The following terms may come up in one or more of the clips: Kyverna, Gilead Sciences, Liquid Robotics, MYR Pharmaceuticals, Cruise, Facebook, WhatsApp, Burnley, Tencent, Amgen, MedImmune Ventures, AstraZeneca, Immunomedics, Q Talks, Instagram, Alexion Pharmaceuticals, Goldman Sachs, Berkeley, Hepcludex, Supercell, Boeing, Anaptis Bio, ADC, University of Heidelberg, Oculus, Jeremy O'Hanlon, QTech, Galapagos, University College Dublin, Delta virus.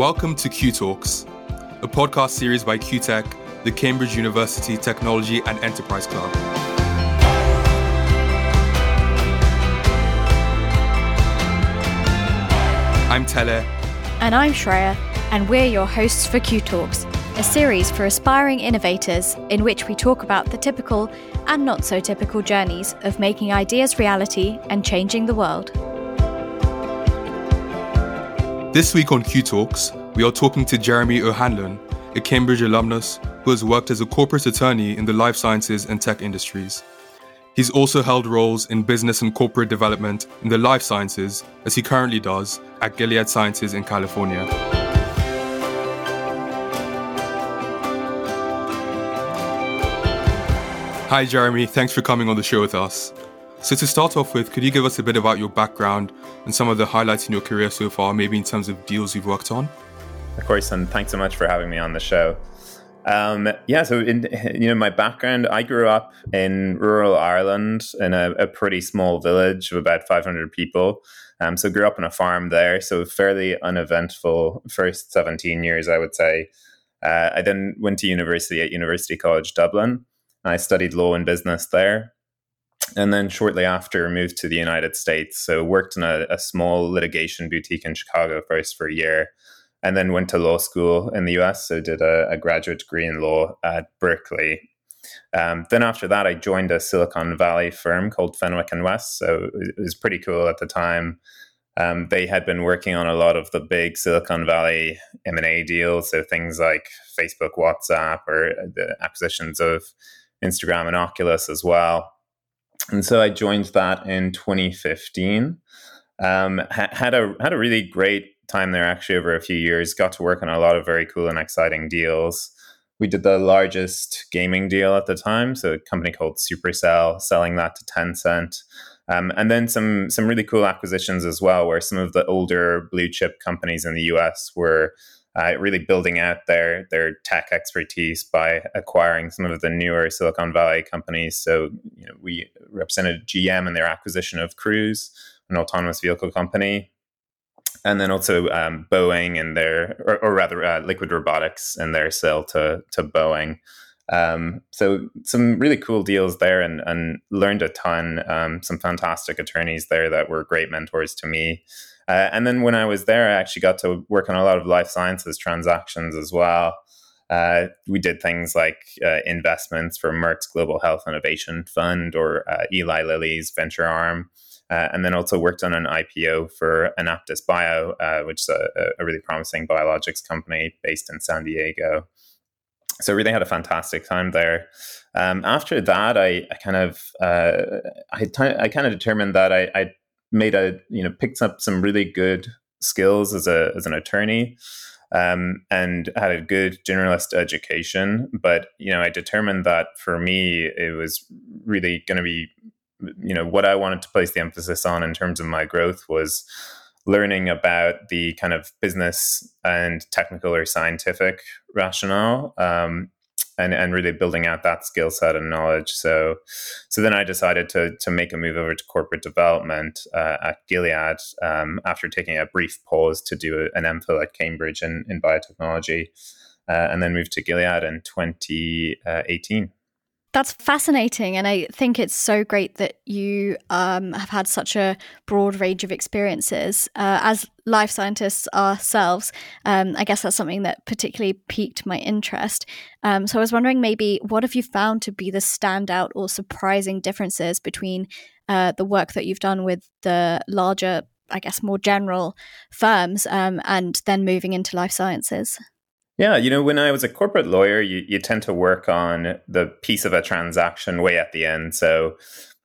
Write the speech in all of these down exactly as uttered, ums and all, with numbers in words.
Welcome to Q Talks, a podcast series by QTech, the Cambridge University Technology and Enterprise Club. I'm Tele. And I'm Shreya, and we're your hosts for Q Talks, a series for aspiring innovators in which we talk about the typical and not so typical journeys of making ideas reality and changing the world. This week on Q Talks, we are talking to Jeremy O'Hanlon, a Cambridge alumnus who has worked as a corporate attorney in the life sciences and tech industries. He's also held roles in business and corporate development in the life sciences, as he currently does at Gilead Sciences in California. Hi, Jeremy. Thanks for coming on the show with us. So to start off with, could you give us a bit about your background and some of the highlights in your career so far, maybe in terms of deals you've worked on? Of course, and thanks so much for having me on the show. Um, yeah, so in, you know, my background, I grew up in rural Ireland in a, a pretty small village of about five hundred people. Um, so grew up on a farm there, so fairly uneventful first seventeen years, I would say. Uh, I then went to university at University College Dublin. I studied law and business there. And then shortly after, moved to the United States. So worked in a, a small litigation boutique in Chicago first for a year, and then went to law school in the U S. So did a, a graduate degree in law at Berkeley. Um, then after that, I joined a Silicon Valley firm called Fenwick and West. So it was pretty cool at the time. Um, they had been working on a lot of the big Silicon Valley M and A deals. So things like Facebook, WhatsApp, or the acquisitions of Instagram and Oculus as well. And so I joined that in twenty fifteen. Um, ha- had a had a really great time there, actually, over a few years. Got to work on a lot of very cool and exciting deals. We did the largest gaming deal at the time, so a company called Supercell, selling that to Tencent. Um, and then some some really cool acquisitions as well, where some of the older blue chip companies in the U S were uh, really building out their, their tech expertise by acquiring some of the newer Silicon Valley companies. So you know, we represented G M in their acquisition of Cruise, an autonomous vehicle company, and then also um, Boeing and their, or, or rather uh, Liquid Robotics and their sale to to Boeing. Um, so some really cool deals there, and, and learned a ton. Um, some fantastic attorneys there that were great mentors to me. Uh, and then when I was there, I actually got to work on a lot of life sciences transactions as well. Uh, we did things like uh, investments for Merck's Global Health Innovation Fund, or uh, Eli Lilly's venture arm. Uh, and then also worked on an I P O for Anaptis Bio, uh, which is a, a really promising biologics company based in San Diego. So really had a fantastic time there. Um, after that, I, I kind of uh, I, t- I kind of determined that I I'd made a, you know, picked up some really good skills as a, as an attorney, um, and had a good generalist education. But, you know, I determined that for me, it was really going to be, you know, what I wanted to place the emphasis on in terms of my growth was learning about the kind of business and technical or scientific rationale, um, And, and really building out that skill set and knowledge. So so then I decided to to make a move over to corporate development uh, at Gilead um, after taking a brief pause to do an MPhil at Cambridge in, in biotechnology, uh, and then moved to Gilead in twenty eighteen. That's fascinating. And I think it's so great that you um, have had such a broad range of experiences. Uh, as life scientists ourselves, um, I guess that's something that particularly piqued my interest. Um, so I was wondering, maybe what have you found to be the standout or surprising differences between uh, the work that you've done with the larger, I guess, more general firms, um, and then moving into life sciences? Yeah, you know, when I was a corporate lawyer, you, you tend to work on the piece of a transaction way at the end. So,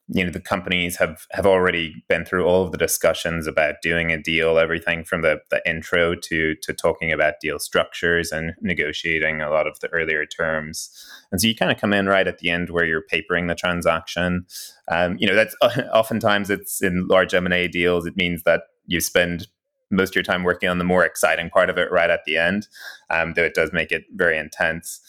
you know, the companies have, have already been through all of the discussions about doing a deal, everything from the, the intro to, to talking about deal structures and negotiating a lot of the earlier terms. And so you kind of come in right at the end where you're papering the transaction. Um, you know, that's oftentimes it's in large M and A deals. It means that you spend most of your time working on the more exciting part of it right at the end, um, though it does make it very intense.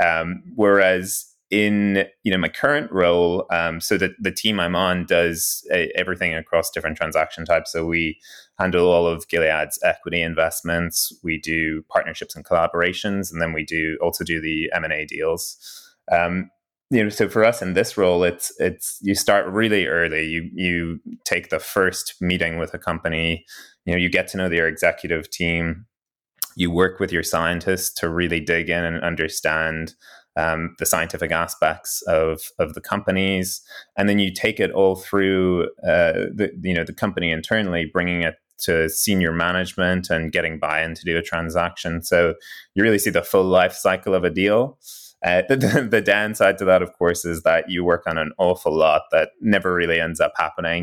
Um, whereas in you know my current role, um, so that the team I'm on does uh, everything across different transaction types. So we handle all of Gilead's equity investments. We do partnerships and collaborations, and then we do also do the M and A deals. Um, you know, so for us in this role, it's it's you start really early. You you take the first meeting with a company. You know, you get to know their executive team. You work with your scientists to really dig in and understand Um, the scientific aspects of of the companies, and then you take it all through uh, the you know the company internally, bringing it to senior management and getting buy-in to do a transaction. So you really see the full life cycle of a deal. Uh, the, the downside to that, of course, is that you work on an awful lot that never really ends up happening.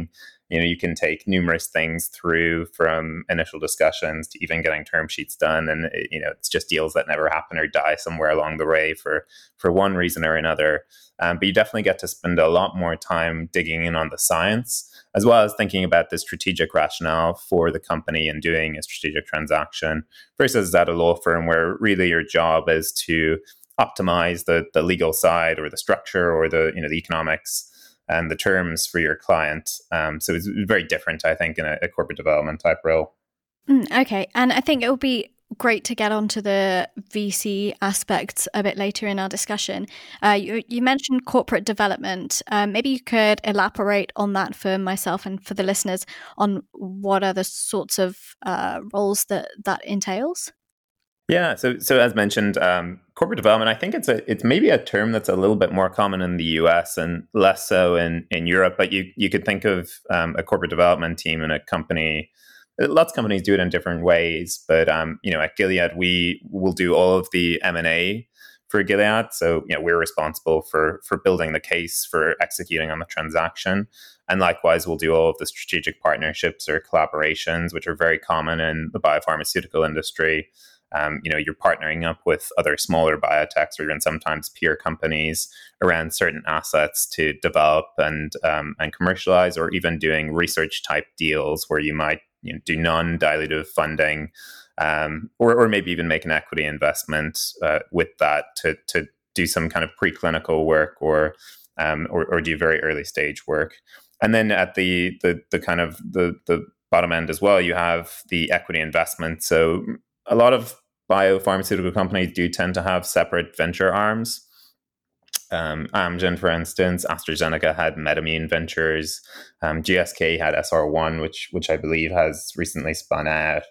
You know, you can take numerous things through from initial discussions to even getting term sheets done. And, you know, it's just deals that never happen or die somewhere along the way for, for one reason or another. Um, but you definitely get to spend a lot more time digging in on the science, as well as thinking about the strategic rationale for the company and doing a strategic transaction versus at a law firm where really your job is to optimize the the legal side or the structure or the, you know, the economics and the terms for your client. Um, so it's very different, I think, in a, a corporate development type role. Mm, okay. And I think it would be great to get onto the V C aspects a bit later in our discussion. Uh, you, you mentioned corporate development. Um, maybe you could elaborate on that for myself and for the listeners on what are the sorts of uh, roles that that entails? Yeah. So, so as mentioned, um, corporate development, I think it's a, it's maybe a term that's a little bit more common in the U S and less so in, in Europe, but you, you could think of, um, a corporate development team in a company. Lots of companies do it in different ways, but, um, you know, at Gilead, we will do all of the M and A for Gilead. So, you know, we're responsible for, for building the case, for executing on the transaction. And likewise, we'll do all of the strategic partnerships or collaborations, which are very common in the biopharmaceutical industry. Um, you know, you're partnering up with other smaller biotechs or even sometimes peer companies around certain assets to develop and um, and commercialize, or even doing research type deals where you might you know, do non-dilutive funding, um, or or maybe even make an equity investment uh, with that to to do some kind of preclinical work or um, or, or do very early stage work. And then at the the the kind of the the bottom end as well, you have the equity investment. So a lot of biopharmaceutical companies do tend to have separate venture arms. Um, Amgen, for instance, AstraZeneca had MedImmune Ventures. Um, G S K had S R One, which which I believe has recently spun out.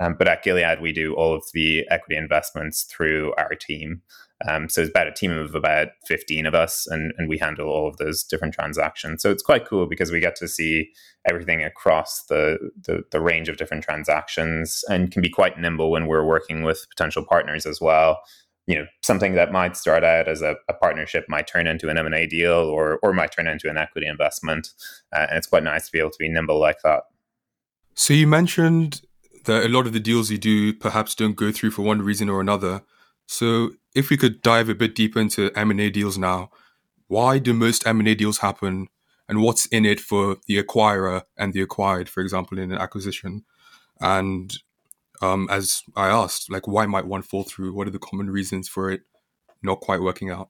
Um, but at Gilead, we do all of the equity investments through our team. Um, so it's about a team of about fifteen of us, and, and we handle all of those different transactions. So it's quite cool because we get to see everything across the, the, the range of different transactions, and can be quite nimble when we're working with potential partners as well. You know, something that might start out as a, a partnership might turn into an M and A deal or, or might turn into an equity investment. Uh, and it's quite nice to be able to be nimble like that. So you mentioned that a lot of the deals you do perhaps don't go through for one reason or another. So if we could dive a bit deeper into M and A deals now, why do most M and A deals happen, and what's in it for the acquirer and the acquired, for example, in an acquisition? And um, as I asked, like, why might one fall through? What are the common reasons for it not quite working out?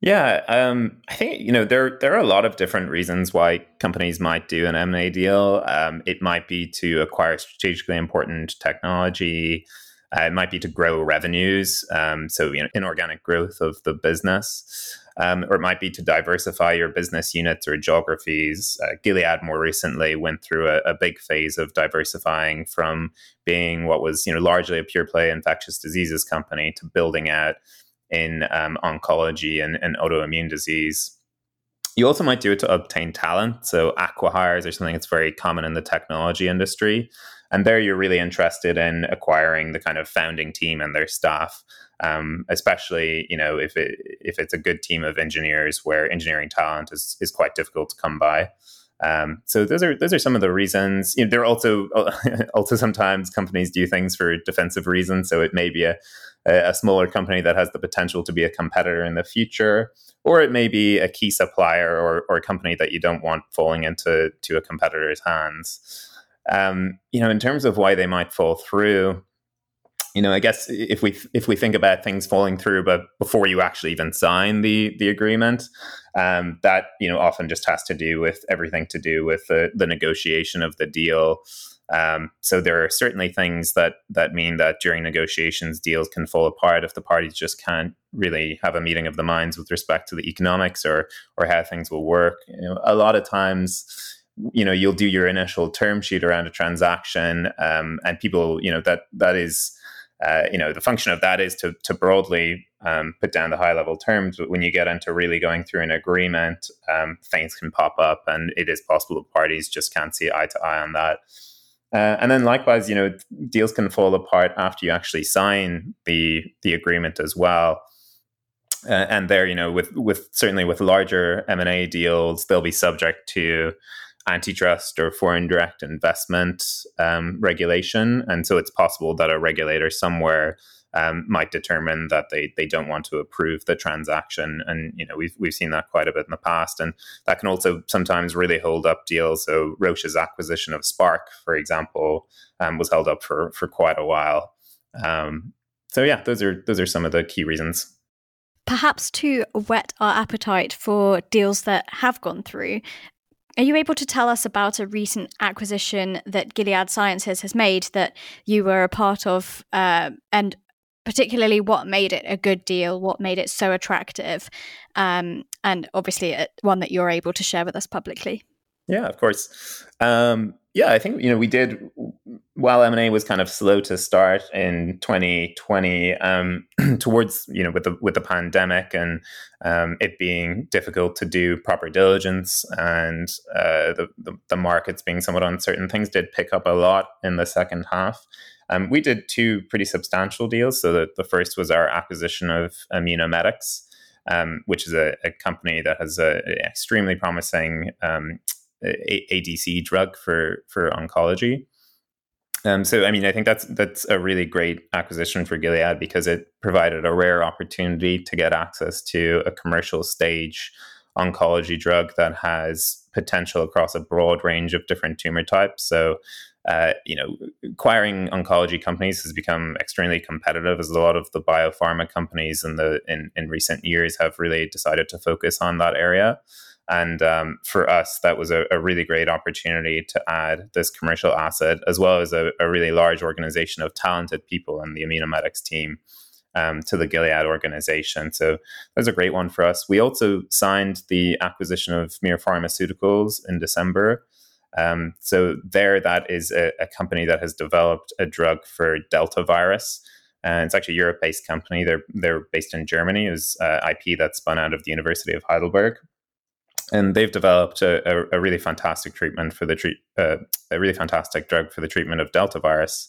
Yeah, um, I think, you know, there there are a lot of different reasons why companies might do an M and A deal. Um, it might be to acquire strategically important technology. Uh, it might be to grow revenues, um, so you know, inorganic growth of the business, um, or it might be to diversify your business units or geographies. Uh, Gilead more recently went through a, a big phase of diversifying from being what was you know largely a pure play infectious diseases company to building out in um, oncology and, and autoimmune disease. You also might do it to obtain talent, so acquihires are something that's very common in the technology industry. And there you're really interested in acquiring the kind of founding team and their staff, um, especially you know if it, if it's a good team of engineers where engineering talent is is quite difficult to come by. Um, so those are those are some of the reasons. You know, there are also also sometimes companies do things for defensive reasons. So it may be a a smaller company that has the potential to be a competitor in the future, or it may be a key supplier or or a company that you don't want falling into to a competitor's hands. Um, you know, in terms of why they might fall through, you know, I guess if we if we think about things falling through, but before you actually even sign the the agreement, um, that, you know, often just has to do with everything to do with the, the negotiation of the deal. Um, so there are certainly things that that mean that during negotiations, deals can fall apart if the parties just can't really have a meeting of the minds with respect to the economics or or how things will work. You know, a lot of times, you know, you'll do your initial term sheet around a transaction, um, and people, you know, that that is, uh, you know, the function of that is to to broadly um, put down the high level terms. But when you get into really going through an agreement, um, things can pop up, and it is possible that parties just can't see eye to eye on that. Uh, and then likewise, you know, deals can fall apart after you actually sign the the agreement as well. Uh, and there, you know, with with certainly with larger M and A deals, they'll be subject to antitrust or foreign direct investment um, regulation. And so it's possible that a regulator somewhere um, might determine that they they don't want to approve the transaction. And, you know, we've we've seen that quite a bit in the past. And that can also sometimes really hold up deals. So Roche's acquisition of Spark, for example, um, was held up for for quite a while. Um, so, yeah, those are those are some of the key reasons. Perhaps to whet our appetite for deals that have gone through, are you able to tell us about a recent acquisition that Gilead Sciences has made that you were a part of, uh, and particularly what made it a good deal, what made it so attractive, um, and obviously a, one that you're able to share with us publicly? Yeah, of course. Um, yeah, I think, you know, we did, while M and A was kind of slow to start in twenty twenty, um, towards, you know, with the with the pandemic and um, it being difficult to do proper diligence and uh, the, the, the markets being somewhat uncertain, things did pick up a lot in the second half. Um, we did two pretty substantial deals. So the, the first was our acquisition of Immunomedics, um, which is a, a company that has an extremely promising um A D C drug for for oncology. Um, so, I mean, I think that's that's a really great acquisition for Gilead because it provided a rare opportunity to get access to a commercial stage oncology drug that has potential across a broad range of different tumor types. So, uh, you know, acquiring oncology companies has become extremely competitive, as a lot of the biopharma companies in the in, in recent years have really decided to focus on that area. And um, for us, that was a, a really great opportunity to add this commercial asset, as well as a, a really large organization of talented people in the Immunomedics team um, to the Gilead organization. So that was a great one for us. We also signed the acquisition of M Y R Pharmaceuticals in December. Um, so there, that is a, a company that has developed a drug for Delta virus. And it's actually a Europe-based company. They're, they're based in Germany. It was uh, I P that spun out of the University of Heidelberg. And they've developed a, a, a really fantastic treatment for the treat, uh, a really fantastic drug for the treatment of Delta virus.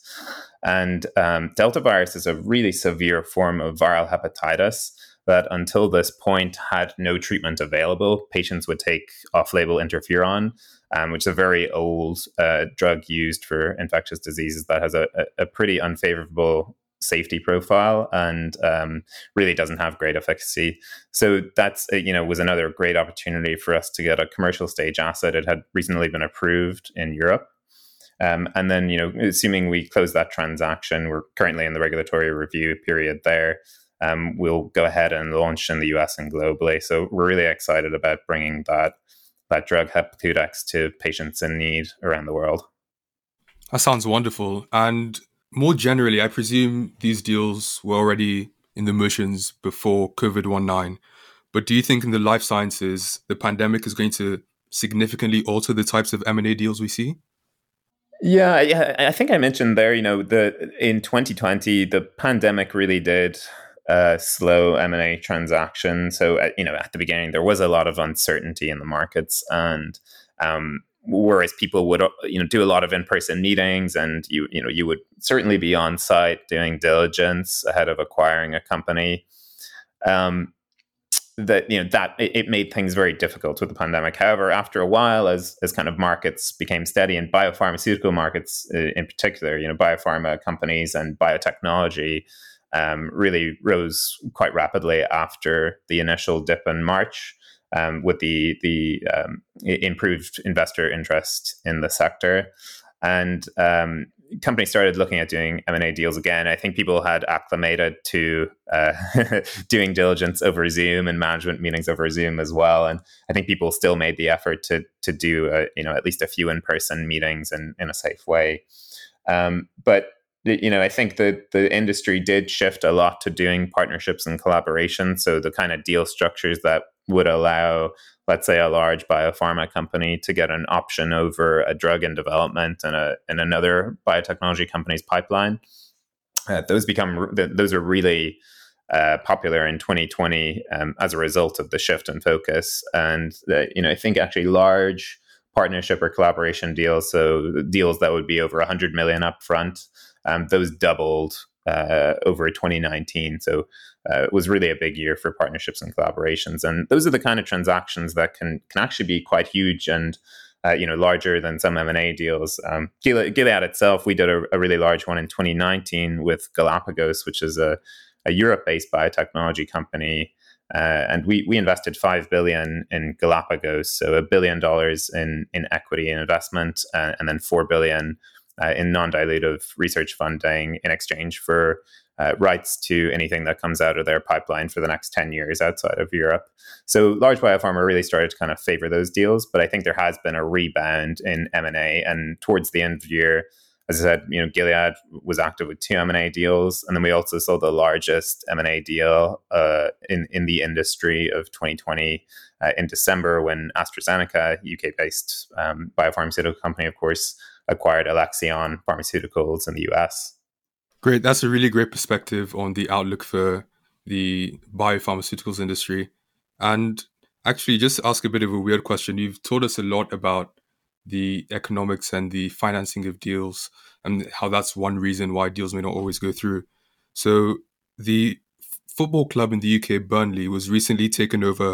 And um, Delta virus is a really severe form of viral hepatitis that, until this point, had no treatment available. Patients would take off-label interferon, um, which is a very old uh, drug used for infectious diseases that has a, a pretty unfavorable safety profile and um, really doesn't have great efficacy. So that's, you know, was another great opportunity for us to get a commercial stage asset. It had recently been approved in Europe. Um, and then, you know, assuming we close that transaction, we're currently in the regulatory review period there. Um, we'll go ahead and launch in the U S and globally. So we're really excited about bringing that, that drug Hepcludex to patients in need around the world. That sounds wonderful. And more generally, I presume these deals were already in the motions before COVID nineteen, but do you think in the life sciences, the pandemic is going to significantly alter the types of M and A deals we see? Yeah, yeah. I think I mentioned there, you know, the in twenty twenty, the pandemic really did uh, slow M and A transactions. So, uh, you know, at the beginning, there was a lot of uncertainty in the markets and, um, whereas people would, you know, do a lot of in-person meetings and you, you know, you would certainly be on site doing diligence ahead of acquiring a company. Um, that, you know, that it, it made things very difficult with the pandemic. However, after a while, as as kind of markets became steady and biopharmaceutical markets in particular, you know, biopharma companies and biotechnology um, really rose quite rapidly after the initial dip in March. Um, with the the um, improved investor interest in the sector, and um, companies started looking at doing M and A deals again. I think people had acclimated to uh, doing diligence over Zoom and management meetings over Zoom as well. And I think people still made the effort to to do a, you know at least a few in-person meetings in, in a safe way. Um, but you know, I think the the industry did shift a lot to doing partnerships and collaboration. So the kind of deal structures that would allow, let's say, a large biopharma company to get an option over a drug in development and a in another biotechnology company's pipeline. Uh, those become those are really uh, popular in twenty twenty um, as a result of the shift in focus. And the, you know, I think actually large partnership or collaboration deals, so deals that would be over one hundred million upfront, um, those doubled uh, over twenty nineteen. So uh, it was really a big year for partnerships and collaborations. And those are the kind of transactions that can can actually be quite huge and, uh, you know, larger than some M and A deals. Um, Gilead, Gilead itself, we did a, a really large one in twenty nineteen with Galapagos, which is a, a Europe-based biotechnology company. Uh, and we we invested five billion dollars in Galapagos, so a billion dollars in, in equity and investment, uh, and then four billion dollars Uh, in non-dilutive research funding in exchange for uh, rights to anything that comes out of their pipeline for the next ten years outside of Europe. So large biopharma really started to kind of favor those deals, but I think there has been a rebound in M and A. And towards the end of the year, as I said, you know, Gilead was active with two M and A deals, and then we also saw the largest M and A deal uh, in in the industry of twenty twenty uh, in December when AstraZeneca, U K-based um, biopharmaceutical company, of course, acquired Alexion Pharmaceuticals in the U S. Great. That's a really great perspective on the outlook for the biopharmaceuticals industry. And actually, just ask a bit of a weird question. You've told us a lot about the economics and the financing of deals and how that's one reason why deals may not always go through. So the f- football club in the U K, Burnley, was recently taken over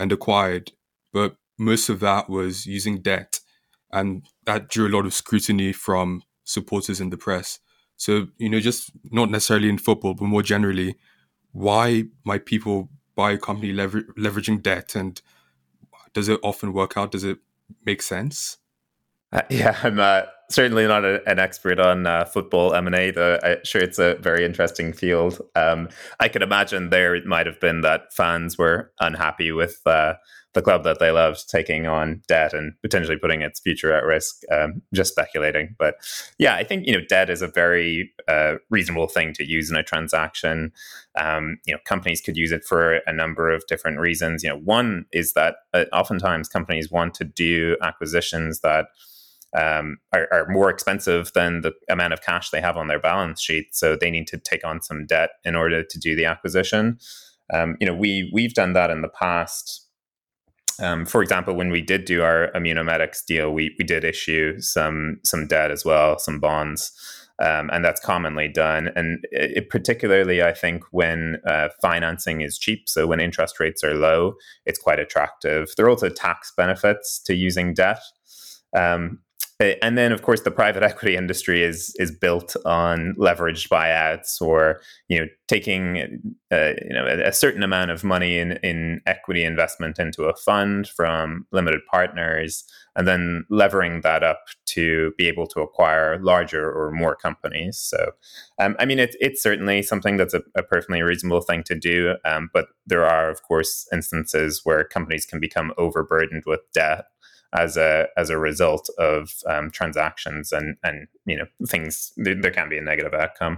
and acquired, but most of that was using debt. And that drew a lot of scrutiny from supporters in the press. So, you know, just not necessarily in football, but more generally, why might people buy a company lever- leveraging debt? And does it often work out? Does it make sense? Uh, yeah, I'm uh, certainly not a, an expert on uh, football M and A, though I'm sure it's a very interesting field. Um, I could imagine there might have been that fans were unhappy with uh, the club that they loved taking on debt and potentially putting its future at risk. Um, just speculating. But yeah, I think, you know, debt is a very uh, reasonable thing to use in a transaction. Um, you know, companies could use it for a number of different reasons. You know, one is that uh, oftentimes companies want to do acquisitions that Um, are, are more expensive than the amount of cash they have on their balance sheet. So they need to take on some debt in order to do the acquisition. Um, you know, we, we've done that in the past. Um, for example, when we did do our Immunomedics deal, we we did issue some some debt as well, some bonds. Um, and that's commonly done. And it, particularly, I think, when uh, financing is cheap, so when interest rates are low, it's quite attractive. There are also tax benefits to using debt. Um, And then, of course, the private equity industry is is built on leveraged buyouts, or you know, taking uh, you know a, a certain amount of money in, in equity investment into a fund from limited partners, and then levering that up to be able to acquire larger or more companies. So, um, I mean, it's it's certainly something that's a, a perfectly reasonable thing to do. Um, but there are, of course, instances where companies can become overburdened with debt as a as a result of um, transactions and, and, you know, things, there, there can be a negative outcome.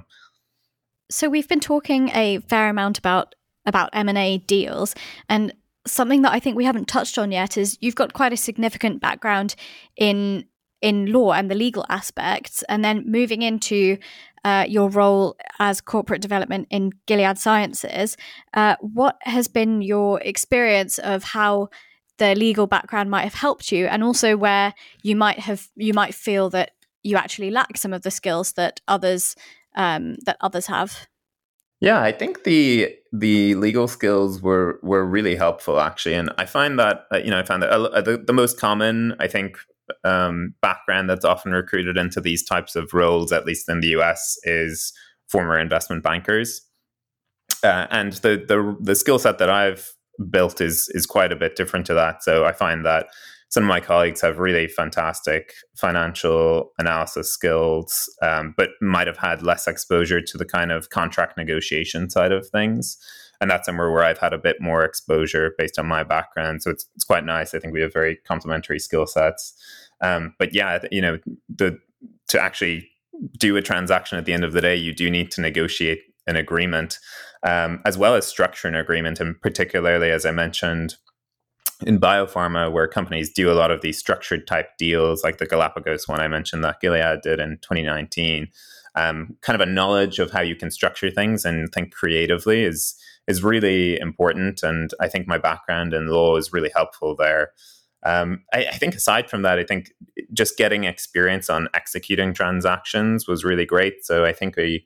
So we've been talking a fair amount about, about M and A deals, and something that I think we haven't touched on yet is you've got quite a significant background in in law and the legal aspects, and then moving into uh, your role as corporate development in Gilead Sciences. Uh, what has been your experience of how the legal background might have helped you, and also where you might have you might feel that you actually lack some of the skills that others um, that others have? Yeah, I think the the legal skills were were really helpful actually, and I find that you know I found that uh, the, the most common I think um, background that's often recruited into these types of roles, at least in the U S, is former investment bankers, uh, and the the the skill set that I've built is is quite a bit different to that. So I find that some of my colleagues have really fantastic financial analysis skills, um, but might have had less exposure to the kind of contract negotiation side of things. And that's somewhere where I've had a bit more exposure based on my background. So it's it's quite nice. I think we have very complementary skill sets. Um, but yeah, you know, the to actually do a transaction at the end of the day, you do need to negotiate an agreement, um, as well as structure an agreement. And particularly, as I mentioned, in biopharma, where companies do a lot of these structured type deals, like the Galapagos one I mentioned that Gilead did in twenty nineteen, um, kind of a knowledge of how you can structure things and think creatively is is really important. And I think my background in law is really helpful there. Um, I, I think aside from that, I think just getting experience on executing transactions was really great. So I think we,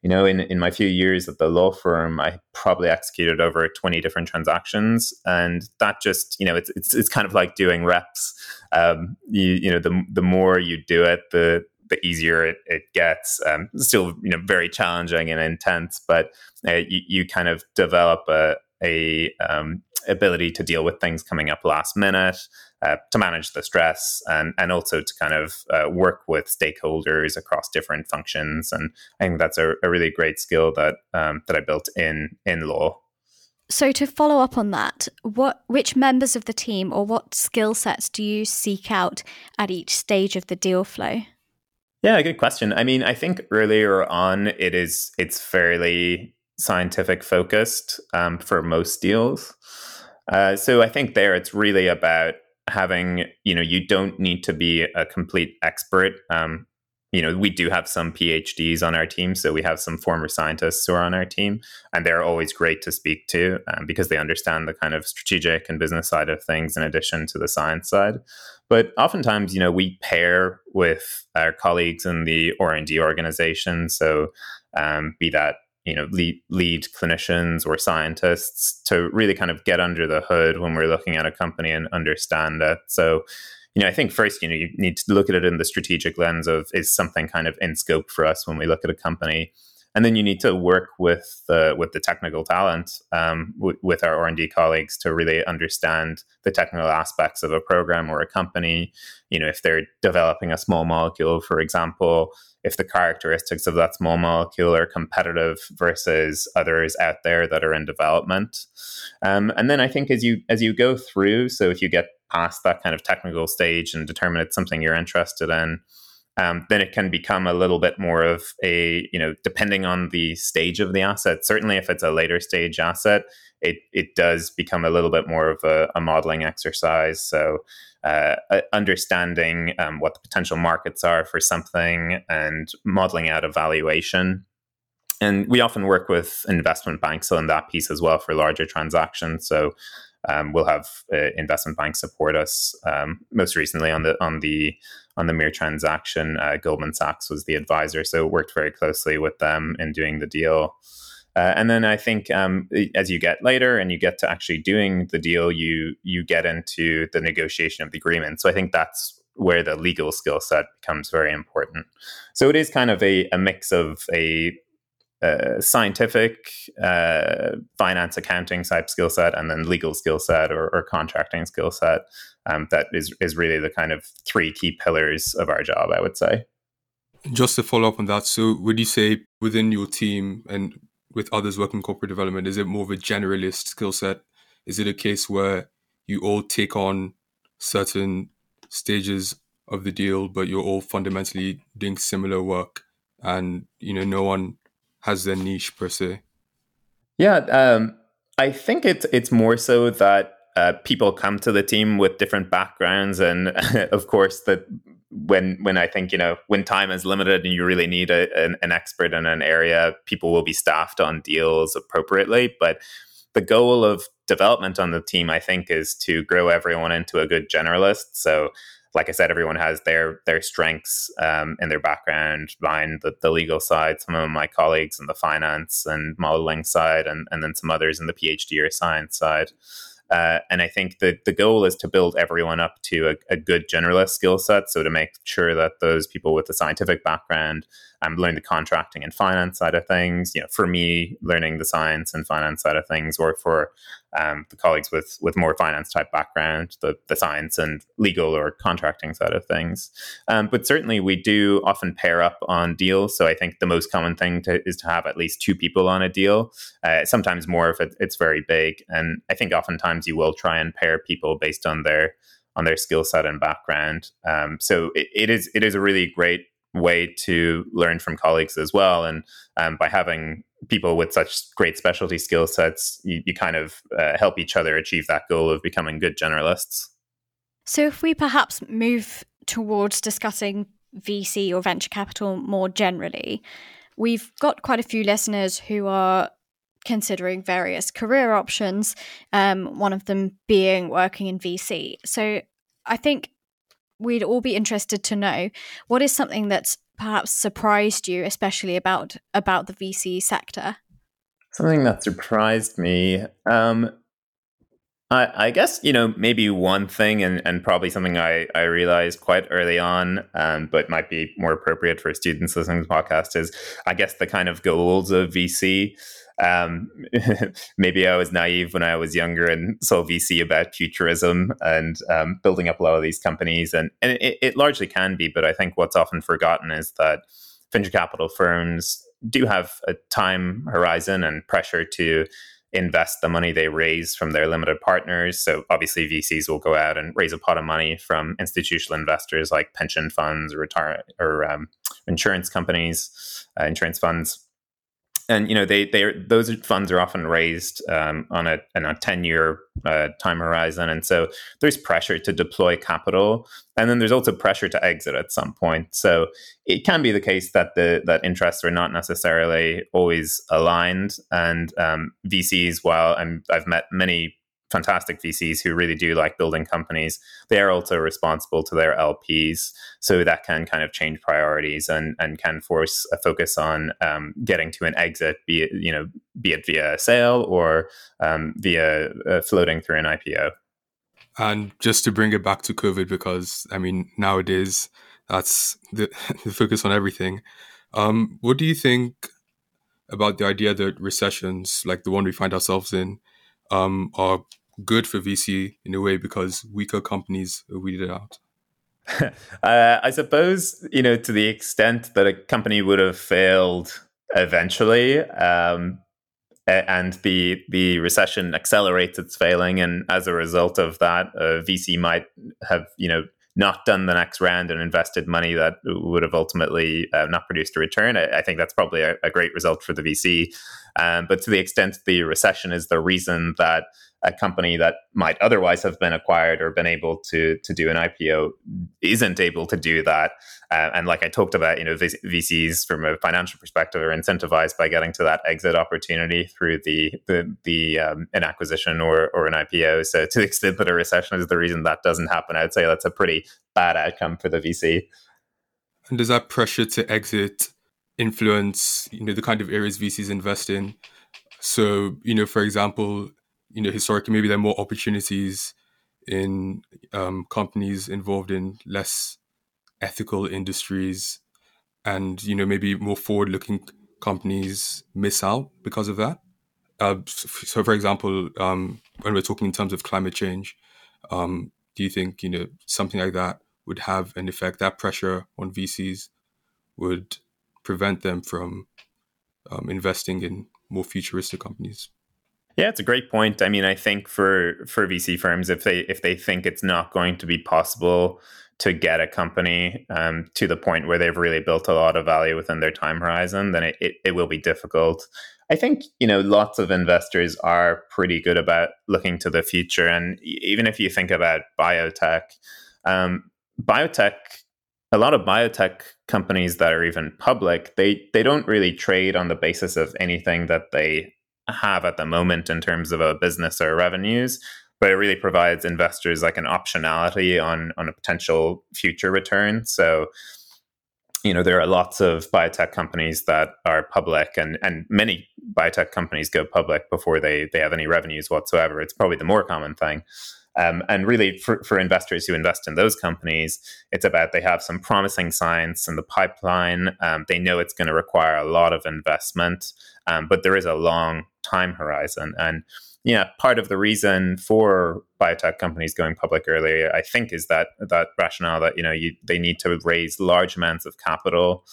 you know, in, in my few years at the law firm, I probably executed over twenty different transactions, and that just, you know, it's it's it's kind of like doing reps. Um, you you know, the the more you do it, the the easier it, it gets. Um, still, you know, very challenging and intense, but uh, you you kind of develop a a um, ability to deal with things coming up last minute, uh, to manage the stress, and and also to kind of uh, work with stakeholders across different functions. And I think that's a, a really great skill that um, that I built in in law. So to follow up on that, what which members of the team or what skill sets do you seek out at each stage of the deal flow? Yeah, good question. I mean, I think earlier on it is it's fairly scientific focused um, for most deals. Uh, so I think there it's really about having, you know, you don't need to be a complete expert. Um, you know, we do have some P H Ds on our team, so we have some former scientists who are on our team, and they're always great to speak to um, because they understand the kind of strategic and business side of things in addition to the science side. But oftentimes, you know, we pair with our colleagues in the R and D organization, so um, be that you know, lead, lead clinicians or scientists to really kind of get under the hood when we're looking at a company and understand it. So, you know, I think first, you know, you need to look at it in the strategic lens of is something kind of in scope for us when we look at a company. And then you need to work with the, with the technical talent, um, w- with our R and D colleagues to really understand the technical aspects of a program or a company. You know, if they're developing a small molecule, for example, if the characteristics of that small molecule are competitive versus others out there that are in development. Um, and then I think as you as you go through, so if you get past that kind of technical stage and determine it's something you're interested in, Um, then it can become a little bit more of a, you know, depending on the stage of the asset. Certainly, if it's a later stage asset, it it does become a little bit more of a, a modeling exercise. So uh, understanding um, what the potential markets are for something and modeling out a valuation. And we often work with investment banks on that piece as well for larger transactions. So um, we'll have uh, investment banks support us. Um, most recently on the on the On the mere transaction, uh, Goldman Sachs was the advisor, so worked very closely with them in doing the deal. Uh, and then I think um, as you get later and you get to actually doing the deal, you you get into the negotiation of the agreement. So I think that's where the legal skill set becomes very important. So it is kind of a, a mix of a uh, scientific, uh, finance, accounting type skill set, and then legal skill set or, or contracting skill set. Um, that is, is really the kind of three key pillars of our job, I would say. Just to follow up on that, so would you say within your team and with others working in corporate development, is it more of a generalist skill set? Is it a case where you all take on certain stages of the deal, but you're all fundamentally doing similar work and, you know, no one has their niche per se? Yeah, um, I think it's it's more so that Uh, people come to the team with different backgrounds, and of course, that when when I think you know when time is limited and you really need a, an, an expert in an area, people will be staffed on deals appropriately. But the goal of development on the team, I think, is to grow everyone into a good generalist. So, like I said, everyone has their their strengths um, in their background. Mine, the, the legal side, some of my colleagues in the finance and modeling side, and and then some others in the P H D or science side. Uh, and I think that the goal is to build everyone up to a, a good generalist skill set. So to make sure that those people with the scientific background um, learn the contracting and finance side of things. You know, for me, learning the science and finance side of things, or for um, the colleagues with with more finance type background, the, the science and legal or contracting side of things. Um, but certainly we do often pair up on deals. So I think the most common thing to, is to have at least two people on a deal, uh, sometimes more if it, it's very big. And I think oftentimes you will try and pair people based on their on their skill set and background. Um, so it, it is it is a really great way to learn from colleagues as well. And um, by having people with such great specialty skill sets, you, you kind of uh, help each other achieve that goal of becoming good generalists. So if we perhaps move towards discussing V C or venture capital more generally, we've got quite a few listeners who are considering various career options, um, one of them being working in V C. So I think we'd all be interested to know, what is something that's perhaps surprised you, especially about about the V C sector? Something that surprised me, um, I, I guess, you know, maybe one thing, and, and probably something I, I realized quite early on, um, but might be more appropriate for students listening to the podcast, is I guess the kind of goals of V C. Um, maybe I was naive when I was younger and saw V C about futurism and um, building up a lot of these companies. And, and it, it largely can be, but I think what's often forgotten is that venture capital firms do have a time horizon and pressure to invest the money they raise from their limited partners. So obviously V Cs will go out and raise a pot of money from institutional investors like pension funds or, retire- or um, insurance companies, uh, insurance funds. And, you know, they they are, those funds are often raised um, on a on a ten-year uh, time horizon. And so there's pressure to deploy capital. And then there's also pressure to exit at some point. So it can be the case that the that interests are not necessarily always aligned. And um, V Cs, while I'm, I've met many fantastic V Cs who really do like building companies, they are also responsible to their L Ps. So that can kind of change priorities and, and can force a focus on um, getting to an exit, be it, you know, be it via a sale or um, via uh, floating through an I P O. And just to bring it back to COVID, because I mean, nowadays that's the, the focus on everything. Um, what do you think about the idea that recessions, like the one we find ourselves in, um, are good for V C in a way, because weaker companies are weeded out? uh, I suppose, you know, to the extent that a company would have failed eventually, um, and the the recession accelerates its failing, and as a result of that, a V C might have, you know, not done the next round and invested money that would have ultimately uh, not produced a return. I, I think that's probably a, a great result for the V C. Um, but to the extent the recession is the reason that a company that might otherwise have been acquired or been able to to do an I P O isn't able to do that. Uh, and like I talked about, you know, v- VCs from a financial perspective are incentivized by getting to that exit opportunity through the the, the um, an acquisition or or an I P O. So to the extent that a recession is the reason that doesn't happen, I'd say that's a pretty bad outcome for the V C. And does that pressure to exit influence, you know, the kind of areas V Cs invest in? So, you know, for example, you know, historically, maybe there are more opportunities in um, companies involved in less ethical industries, and, you know, maybe more forward-looking companies miss out because of that. Uh, so, for example, um, when we're talking in terms of climate change, um, do you think, you know, something like that would have an effect? That pressure on V Cs would prevent them from um, investing in more futuristic companies? Yeah, it's a great point. I mean, I think for for V C firms, if they if they think it's not going to be possible to get a company um, to the point where they've really built a lot of value within their time horizon, then it, it, it will be difficult. I think, you know, lots of investors are pretty good about looking to the future. And even if you think about biotech, um, biotech, a lot of biotech companies that are even public, they they don't really trade on the basis of anything that they have at the moment in terms of a business or revenues, but it really provides investors like an optionality on on a potential future return. So you know, there are lots of biotech companies that are public, and, and many biotech companies go public before they, they have any revenues whatsoever. It's probably the more common thing. Um, and really, for, for investors who invest in those companies, it's about they have some promising science in the pipeline. Um, they know it's going to require a lot of investment, um, but there is a long time horizon. And yeah, part of the reason for biotech companies going public early, I think, is that that rationale that you know you, they need to raise large amounts of capital,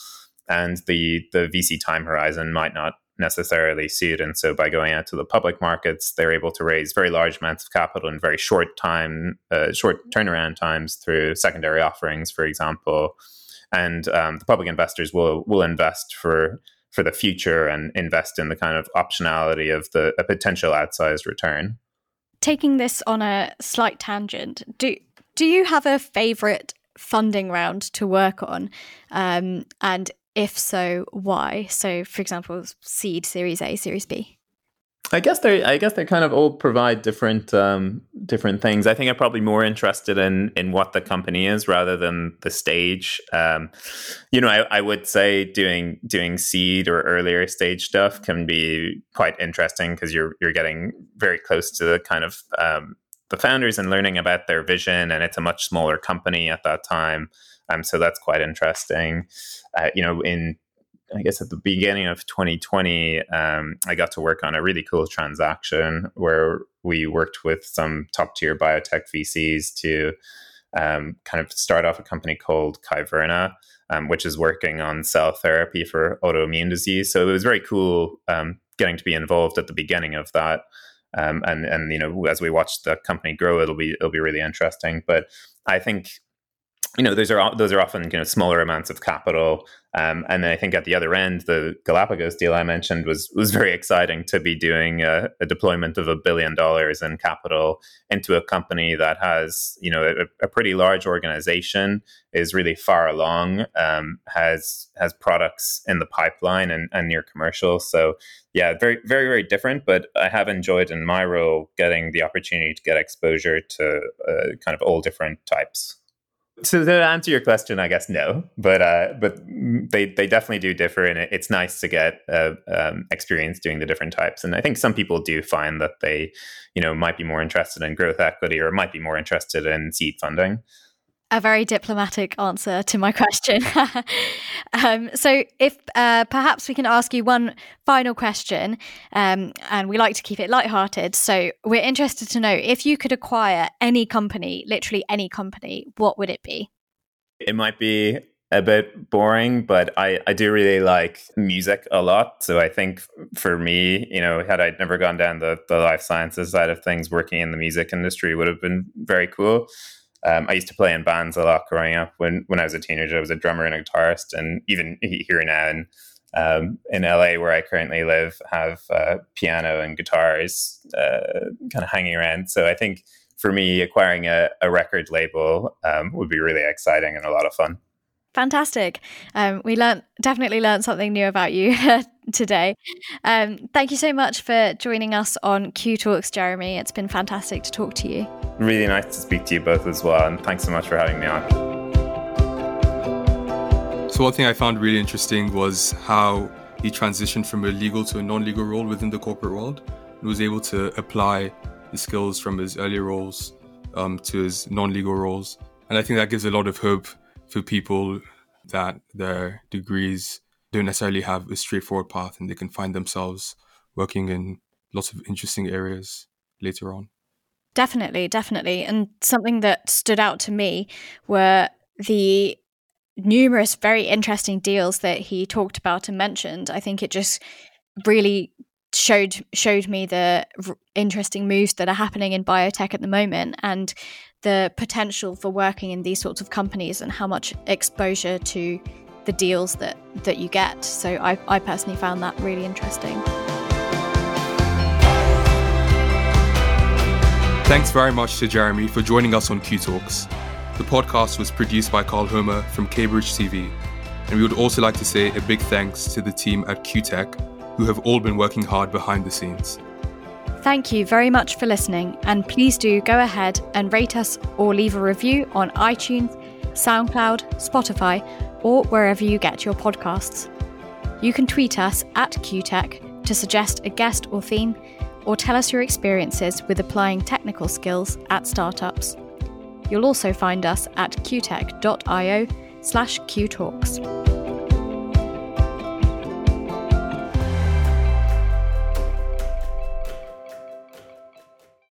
and the the V C time horizon might not necessarily suit. And so by going out to the public markets, they're able to raise very large amounts of capital in very short time, uh, short turnaround times through secondary offerings, for example. And um, the public investors will will invest for. for the future and invest in the kind of optionality of the a potential outsized return. Taking this on a slight tangent, do do you have a favorite funding round to work on? Um, and if so, why? So for example, seed, series A, series B. I guess they I guess they kind of all provide different um, different things. I think I'm probably more interested in in what the company is rather than the stage. Um, you know, I, I would say doing doing seed or earlier stage stuff can be quite interesting because you're you're getting very close to the kind of um, the founders and learning about their vision, and it's a much smaller company at that time. Um, so that's quite interesting. Uh, you know, in I guess at the beginning of twenty twenty, um, I got to work on a really cool transaction where we worked with some top-tier biotech V Cs to um, kind of start off a company called Kyverna, um, which is working on cell therapy for autoimmune disease. So it was very cool um, getting to be involved at the beginning of that. Um, and, and, you know, as we watch the company grow, it'll be it'll be really interesting. But I think... You know, those are those are often you know smaller amounts of capital, um, and then I think at the other end, the Galapagos deal I mentioned was was very exciting to be doing a, a deployment of a billion dollars in capital into a company that has you know a, a pretty large organization, is really far along, um, has has products in the pipeline and, and near commercial. So yeah, very very very different. But I have enjoyed in my role getting the opportunity to get exposure to uh, kind of all different types. So to answer your question, I guess no, but uh, but they, they definitely do differ, and it, it's nice to get uh, um, experience doing the different types. And I think some people do find that they, you know, might be more interested in growth equity or might be more interested in seed funding. A very diplomatic answer to my question. um, so if uh, perhaps we can ask you one final question, um, and we like to keep it lighthearted. So we're interested to know, if you could acquire any company, literally any company, what would it be? It might be a bit boring, but I, I do really like music a lot. So I think for me, you know, had I never gone down the, the life sciences side of things, working in the music industry would have been very cool. Um, I used to play in bands a lot growing up. When, when I was a teenager, I was a drummer and a guitarist. And even here now in, um, in L A, where I currently live, have uh, piano and guitars uh, kind of hanging around. So I think for me, acquiring a, a record label um, would be really exciting and a lot of fun. Fantastic. Um, we learned, definitely learned something new about you today. Um, thank you so much for joining us on Q Talks, Jeremy. It's been fantastic to talk to you. Really nice to speak to you both as well. And thanks so much for having me on. So one thing I found really interesting was how he transitioned from a legal to a non-legal role within the corporate world, and was able to apply the skills from his earlier roles um, to his non-legal roles. And I think that gives a lot of hope for people that their degrees don't necessarily have a straightforward path, and they can find themselves working in lots of interesting areas later on. Definitely, definitely. And something that stood out to me were the numerous very interesting deals that he talked about and mentioned. I think it just really showed showed me the r- interesting moves that are happening in biotech at the moment, and the potential for working in these sorts of companies and how much exposure to the deals that that you get. So I, I personally found that really interesting. Thanks very much to Jeremy for joining us on Q Talks. The podcast was produced by Carl Homer from Cambridge T V, and we would also like to say a big thanks to the team at QTech, who have all been working hard behind the scenes. Thank you very much for listening, and please do go ahead and rate us or leave a review on iTunes, SoundCloud, Spotify, or wherever you get your podcasts. You can tweet us at Q Tech to suggest a guest or theme, or tell us your experiences with applying technical skills at startups. You'll also find us at qtech dot io slash Q Talks.